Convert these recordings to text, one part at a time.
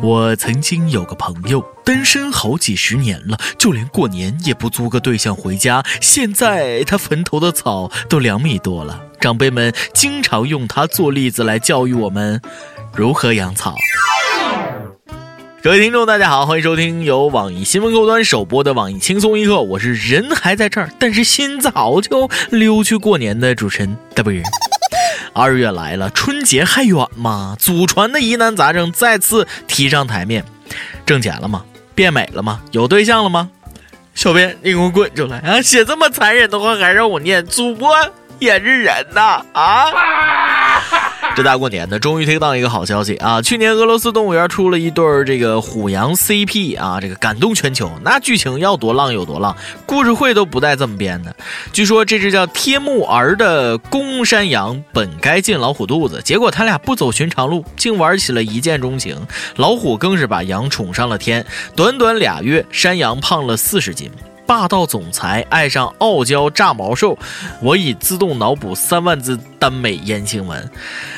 我曾经有个朋友，单身好几十年了，就连过年也不租个对象回家。现在他坟头的草都2米多了，长辈们经常用他做例子来教育我们如何养草。各位听众大家好，欢迎收听由网易新闻客户端首播的网易轻松一刻，我是人还在这儿，但是心早就溜去过年的主持人大本人。2月来了，春节还远吗？祖传的疑难杂症再次提上台面。挣钱了吗？变美了吗？有对象了吗？小编你给我滚出来啊！写这么残忍的话还让我念，主播也是人呐啊！这大过年的终于听到一个好消息啊！去年俄罗斯动物园出了一对这个虎羊 CP 啊，这个感动全球，那剧情要多浪有多浪，故事会都不带这么编的。据说这只叫贴木儿的公山羊本该进老虎肚子，结果他俩不走寻常路，竟玩起了一见钟情，老虎更是把羊宠上了天。短短2月，山羊胖了40斤。霸道总裁爱上傲娇炸毛兽，我已自动脑补3万字耽美言情文。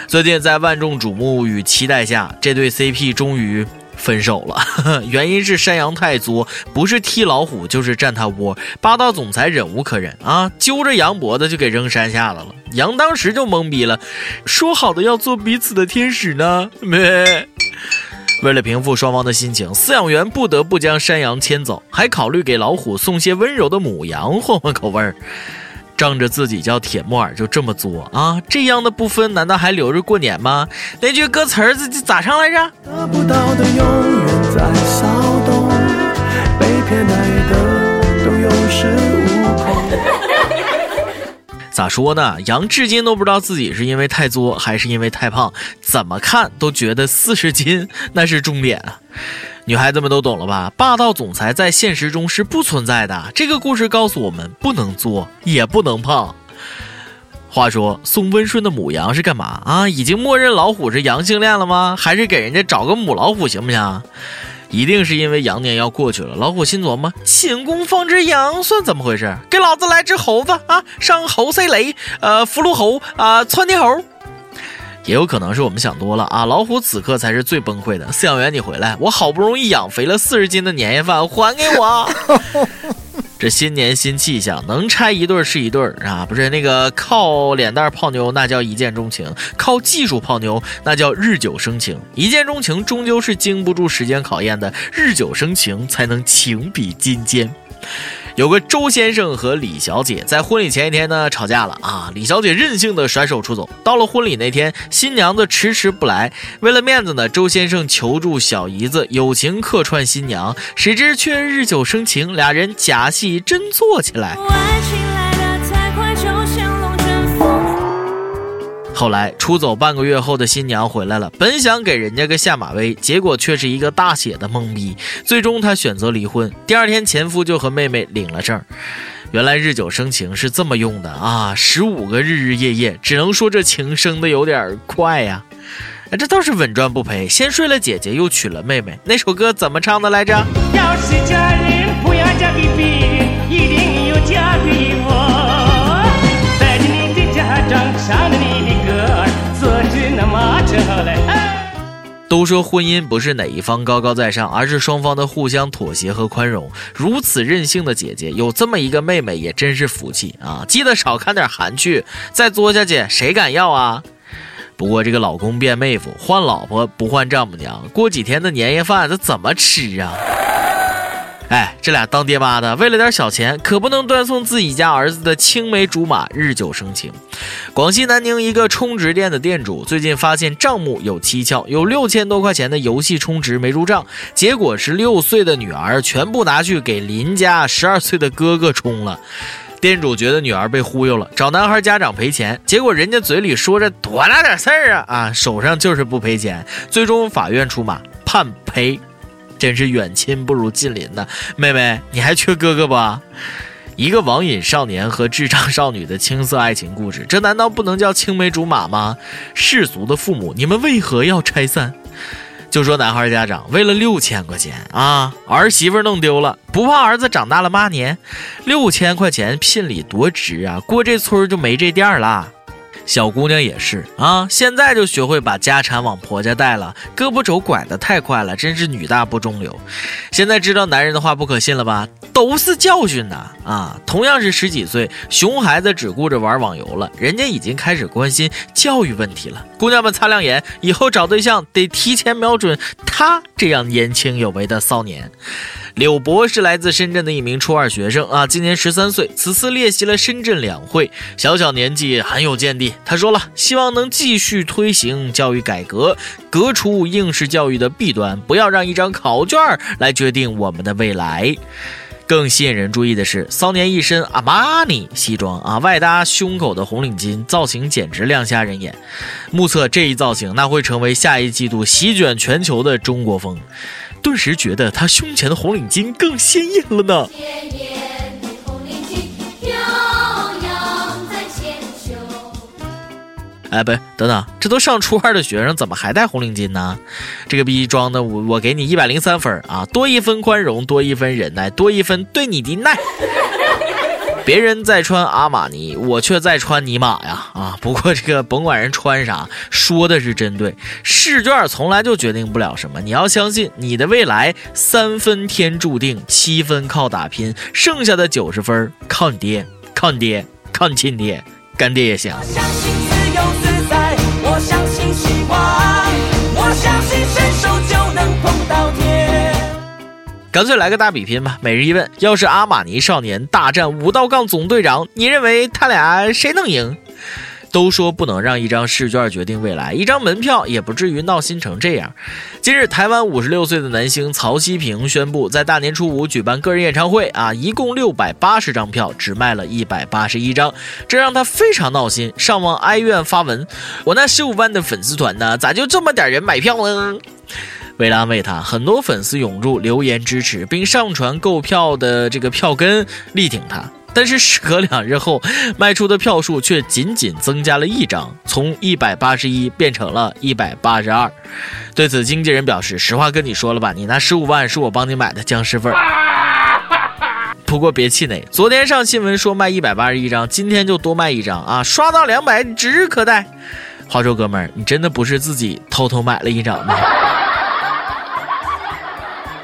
最近在万众瞩目与期待下，这对 CP 终于分手了，原因是山羊太作，不是踢老虎就是占他窝，霸道总裁忍无可忍啊，揪着羊脖子就给扔山下来了。羊当时就懵逼了，说好的要做彼此的天使呢？没。为了平复双方的心情，饲养员不得不将山羊牵走，还考虑给老虎送些温柔的母羊换换口味儿。仗着自己叫铁木耳就这么作啊！这样的不分难道还留着过年吗？那句歌词自己咋唱来着？得不到的永远在骚动，被偏爱的都有恃无恐。咋说呢，羊至今都不知道自己是因为太作还是因为太胖，怎么看都觉得40斤那是重点啊。女孩子们都懂了吧，霸道总裁在现实中是不存在的，这个故事告诉我们不能作也不能胖。话说送温顺的母羊是干嘛啊？已经默认老虎是阳性恋了吗？还是给人家找个母老虎行不行？一定是因为羊年要过去了，老虎心琢磨，寝宫放只羊算怎么回事？给老子来只猴子啊！上猴塞雷，福禄猴啊、窜天猴。也有可能是我们想多了啊！老虎此刻才是最崩溃的。饲养员，你回来，我好不容易养肥了40斤的年夜饭，还给我！这新年新气象，能拆一对是一对啊！不是那个靠脸蛋泡妞那叫一见钟情，靠技术泡妞那叫日久生情。一见钟情终究是经不住时间考验的，日久生情才能情比金坚。有个周先生和李小姐在婚礼前一天呢吵架了啊！李小姐任性的甩手出走，到了婚礼那天，新娘子迟不来，为了面子呢，周先生求助小姨子友情客串新娘，谁知却日久生情，俩人假戏真做起来。后来出走半个月后的新娘回来了，本想给人家个下马威，结果却是一个大写的懵逼，最终她选择离婚。第2天前夫就和妹妹领了证。原来日久生情是这么用的啊！15个日夜，只能说这情生的有点快呀、这倒是稳赚不赔，先睡了姐姐又娶了妹妹，那首歌怎么唱的来着？要是嫁人不要嫁给别人，一定要嫁给我，带着你的家长，唱着你都说婚姻不是哪一方高高在上，而是双方的互相妥协和宽容。如此任性的姐姐有这么一个妹妹也真是福气啊！记得少看点韩剧，再作下去谁敢要啊？不过这个老公变妹夫，换老婆不换丈母娘，过几天的年夜饭这怎么吃啊？哎，这俩当爹妈的为了点小钱可不能断送自己家儿子的青梅竹马，日久生情。广西南宁一个充值店的店主最近发现账目有蹊跷，有6000多块钱的游戏充值没入账，结果是6岁的女儿全部拿去给邻家12岁的哥哥充了。店主觉得女儿被忽悠了，找男孩家长赔钱，结果人家嘴里说着多大点事儿啊，手上就是不赔钱，最终法院出马判赔。真是远亲不如近邻的，妹妹你还缺哥哥吧？一个网瘾少年和智障少女的青涩爱情故事，这难道不能叫青梅竹马吗？世俗的父母，你们为何要拆散？就说男孩家长为了6000块钱啊，儿媳妇弄丢了，不怕儿子长大了骂您？6000块钱聘礼多值啊，过这村就没这店了。小姑娘也是啊，现在就学会把家产往婆家带了，胳膊肘拐得太快了，真是女大不中留。现在知道男人的话不可信了吧？都是教训呐！啊，同样是10几岁，熊孩子只顾着玩网游了，人家已经开始关心教育问题了。姑娘们擦亮眼，以后找对象得提前瞄准他这样年轻有为的骚年。柳博是来自深圳的一名初二学生啊，今年13岁，此次列席了深圳两会，小年纪很有见地。他说了，希望能继续推行教育改革，革除应试教育的弊端，不要让一张考卷来决定我们的未来。更吸引人注意的是，骚年一身阿玛尼西装啊，外搭胸口的红领巾，造型简直亮瞎人眼。目测这一造型，那会成为下一季度席卷全球的中国风。顿时觉得他胸前的红领巾更鲜艳了呢。哎，不，等等，这都上初二的学生，怎么还戴红领巾呢？这个逼装的，我给你103分啊！多1分宽容，多1分忍耐，多1分对你的耐。别人在穿阿玛尼，我却在穿尼玛呀！啊，不过这个甭管人穿啥，说的是针对。试卷从来就决定不了什么，你要相信你的未来，3分天注定，7分靠打拼，剩下的90分靠你爹，靠你爹，靠你亲爹，干爹也行。我相信希望，我相信伸手就能碰到天。干脆来个大比拼吧！每日一问：要是阿玛尼少年大战5道杠总队长，你认为他俩谁能赢？都说不能让一张试卷决定未来，一张门票也不至于闹心成这样。近日，台湾56岁的男星曹希平宣布，在大年初5举办个人演唱会啊，一共680张票，只卖了181张，这让他非常闹心，上网哀怨发文：“我那15万的粉丝团呢，咋就这么点人买票呢？”为了安慰他，很多粉丝涌入留言支持，并上传购票的这个票根力挺他。但是时隔2日后，卖出的票数却仅仅增加了1张，从181变成了182。对此，经纪人表示：“实话跟你说了吧，你那15万是我帮你买的僵尸份。”不过别气馁，昨天上新闻说卖181张，今天就多卖1张啊，刷到200指日可待。话说哥们儿，你真的不是自己偷偷买了1张吗？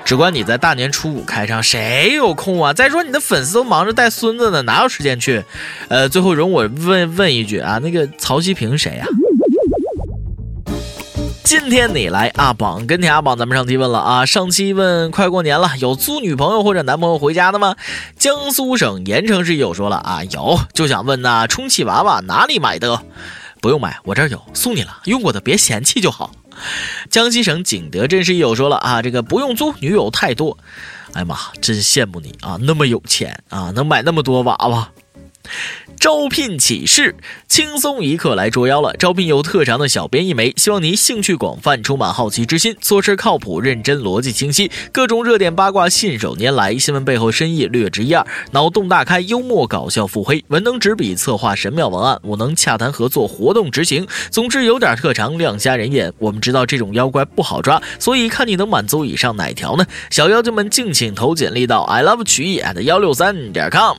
只管你在大年初5开唱，谁有空啊？再说你的粉丝都忙着带孙子呢，哪有时间去？最后容我问一句啊，那个曹希平谁啊？今天你来阿榜，跟帖阿榜，咱们上期问了啊，上期问快过年了，有租女朋友或者男朋友回家的吗？江苏省盐城市友说了啊，有，就想问呐，充气娃娃哪里买的？不用买，我这儿有，送你了，用过的别嫌弃就好。江西省景德镇市友说了啊，这个不用租，女友太多。哎妈，真羡慕你啊，那么有钱啊，能买那么多娃娃。招聘启事，轻松一刻来捉妖了，招聘有特长的小编一枚，希望你兴趣广泛，充满好奇之心，做事靠谱认真，逻辑清晰，各种热点八卦信手拈来，新闻背后深意略知一二，脑洞大开，幽默搞笑，腹黑，文能执笔策划神妙文案，武能洽谈合作活动执行，总之有点特长，亮瞎人眼。我们知道这种妖怪不好抓，所以看你能满足以上哪条呢？小妖精们敬请投简历到 iloveqi@163.com。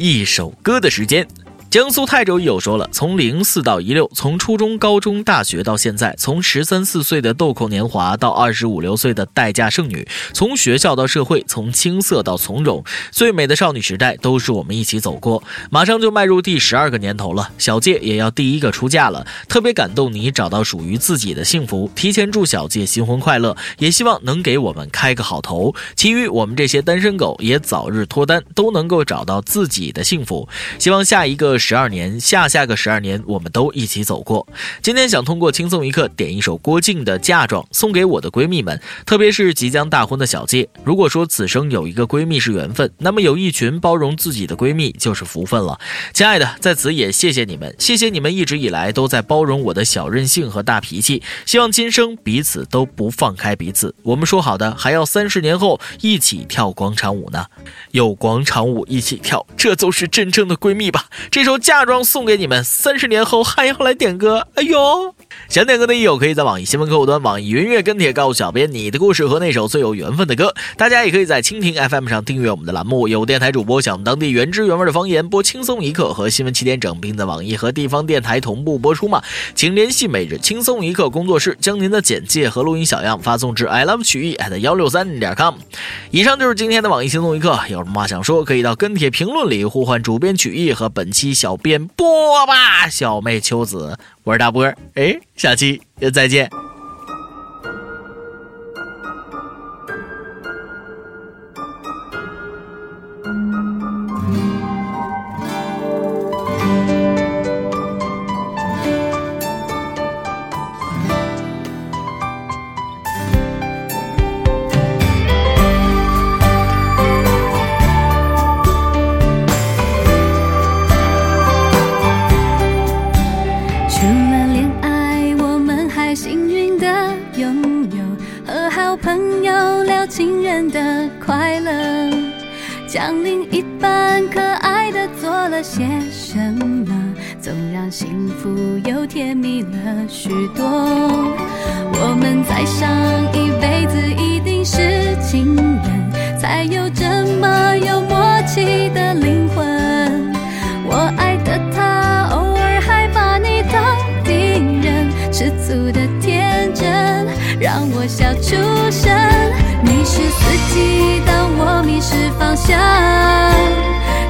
一首歌的时间，江苏泰州友说了，从04到16，从初中、高中、大学到现在，从13、14岁的豆蔻年华到25、26岁的待嫁剩女，从学校到社会，从青涩到从容，最美的少女时代都是我们一起走过。马上就迈入第12个年头了，小戒也要第一个出嫁了，特别感动你找到属于自己的幸福，提前祝小戒新婚快乐，也希望能给我们开个好头。其余我们这些单身狗也早日脱单，都能够找到自己的幸福，希望下一个12年，下个12年，我们都一起走过。今天想通过轻松一刻点一首郭靖的《嫁妆》，送给我的闺蜜们，特别是即将大婚的小戒。如果说此生有一个闺蜜是缘分，那么有一群包容自己的闺蜜就是福分了。亲爱的，在此也谢谢你们，谢谢你们一直以来都在包容我的小任性和大脾气，希望今生彼此都不放开彼此。我们说好的还要30年后一起跳广场舞呢，有广场舞一起跳，这就是真正的闺蜜吧。这首嫁妆送给你们，30年后还要来点歌。哎呦，想点歌的益友可以在网易新闻客户端、网易云音乐跟帖告诉小编你的故事和那首最有缘分的歌。大家也可以在蜻蜓 FM 上订阅我们的栏目。有电台主播想我们当地原汁原味的方言播轻松一刻和新闻7点整，并在网易和地方电台同步播出嘛？请联系每日轻松一刻工作室，将您的简介和录音小样发送至 ilove曲艺@163.com。以上就是今天的网易轻松一刻，有什么话想说，可以到跟帖评论里呼唤主编曲艺和本期小编波吧小妹秋子。我是大波，下期再见。情人的快乐，将另一半可爱的做了些什么，总让幸福又甜蜜了许多。我们再上一辈子一定是情人，才有这么有默契的灵魂。我爱的他偶尔还把你当敌人，吃醋的天真让我笑出声。你是四季，当我迷失方向；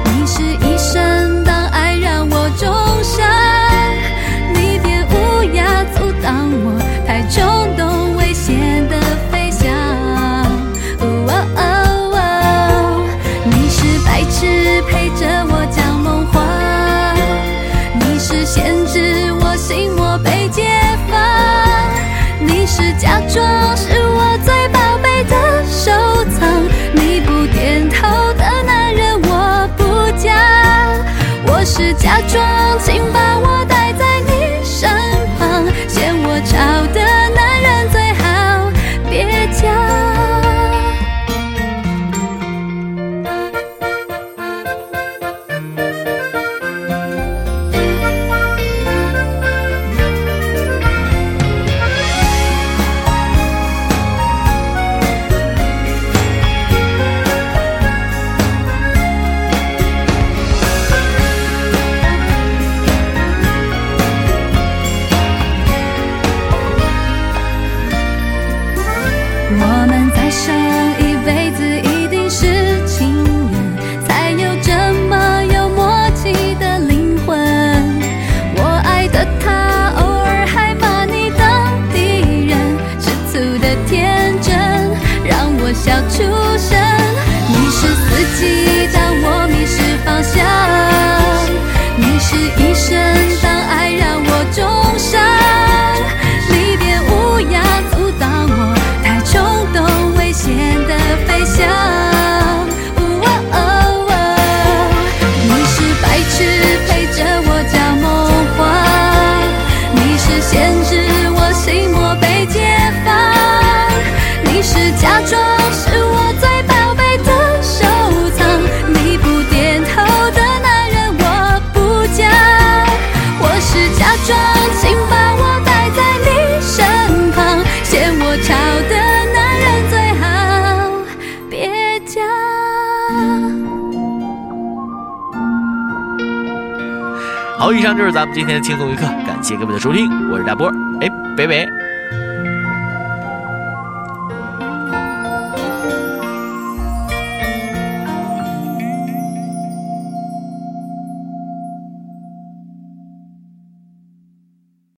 你是医生，当爱让我重伤。你别无涯阻挡我太冲动危险的飞翔。哦哦哦，你是白痴，陪着我讲梦话；你是限制我心魔被解放；你是假装是我最棒的收藏，你不点头的男人我不嫁，我是假装，请把我带在你身旁，嫌我吵的男人最好别假装是我最宝贝的收藏，你不点头的男人我不嫁，我是假装，请把我带在你身旁，嫌我吵的男人最好别嫁。好，以上就是咱们今天的轻松一刻，感谢各位的收听，我是大波，拜拜。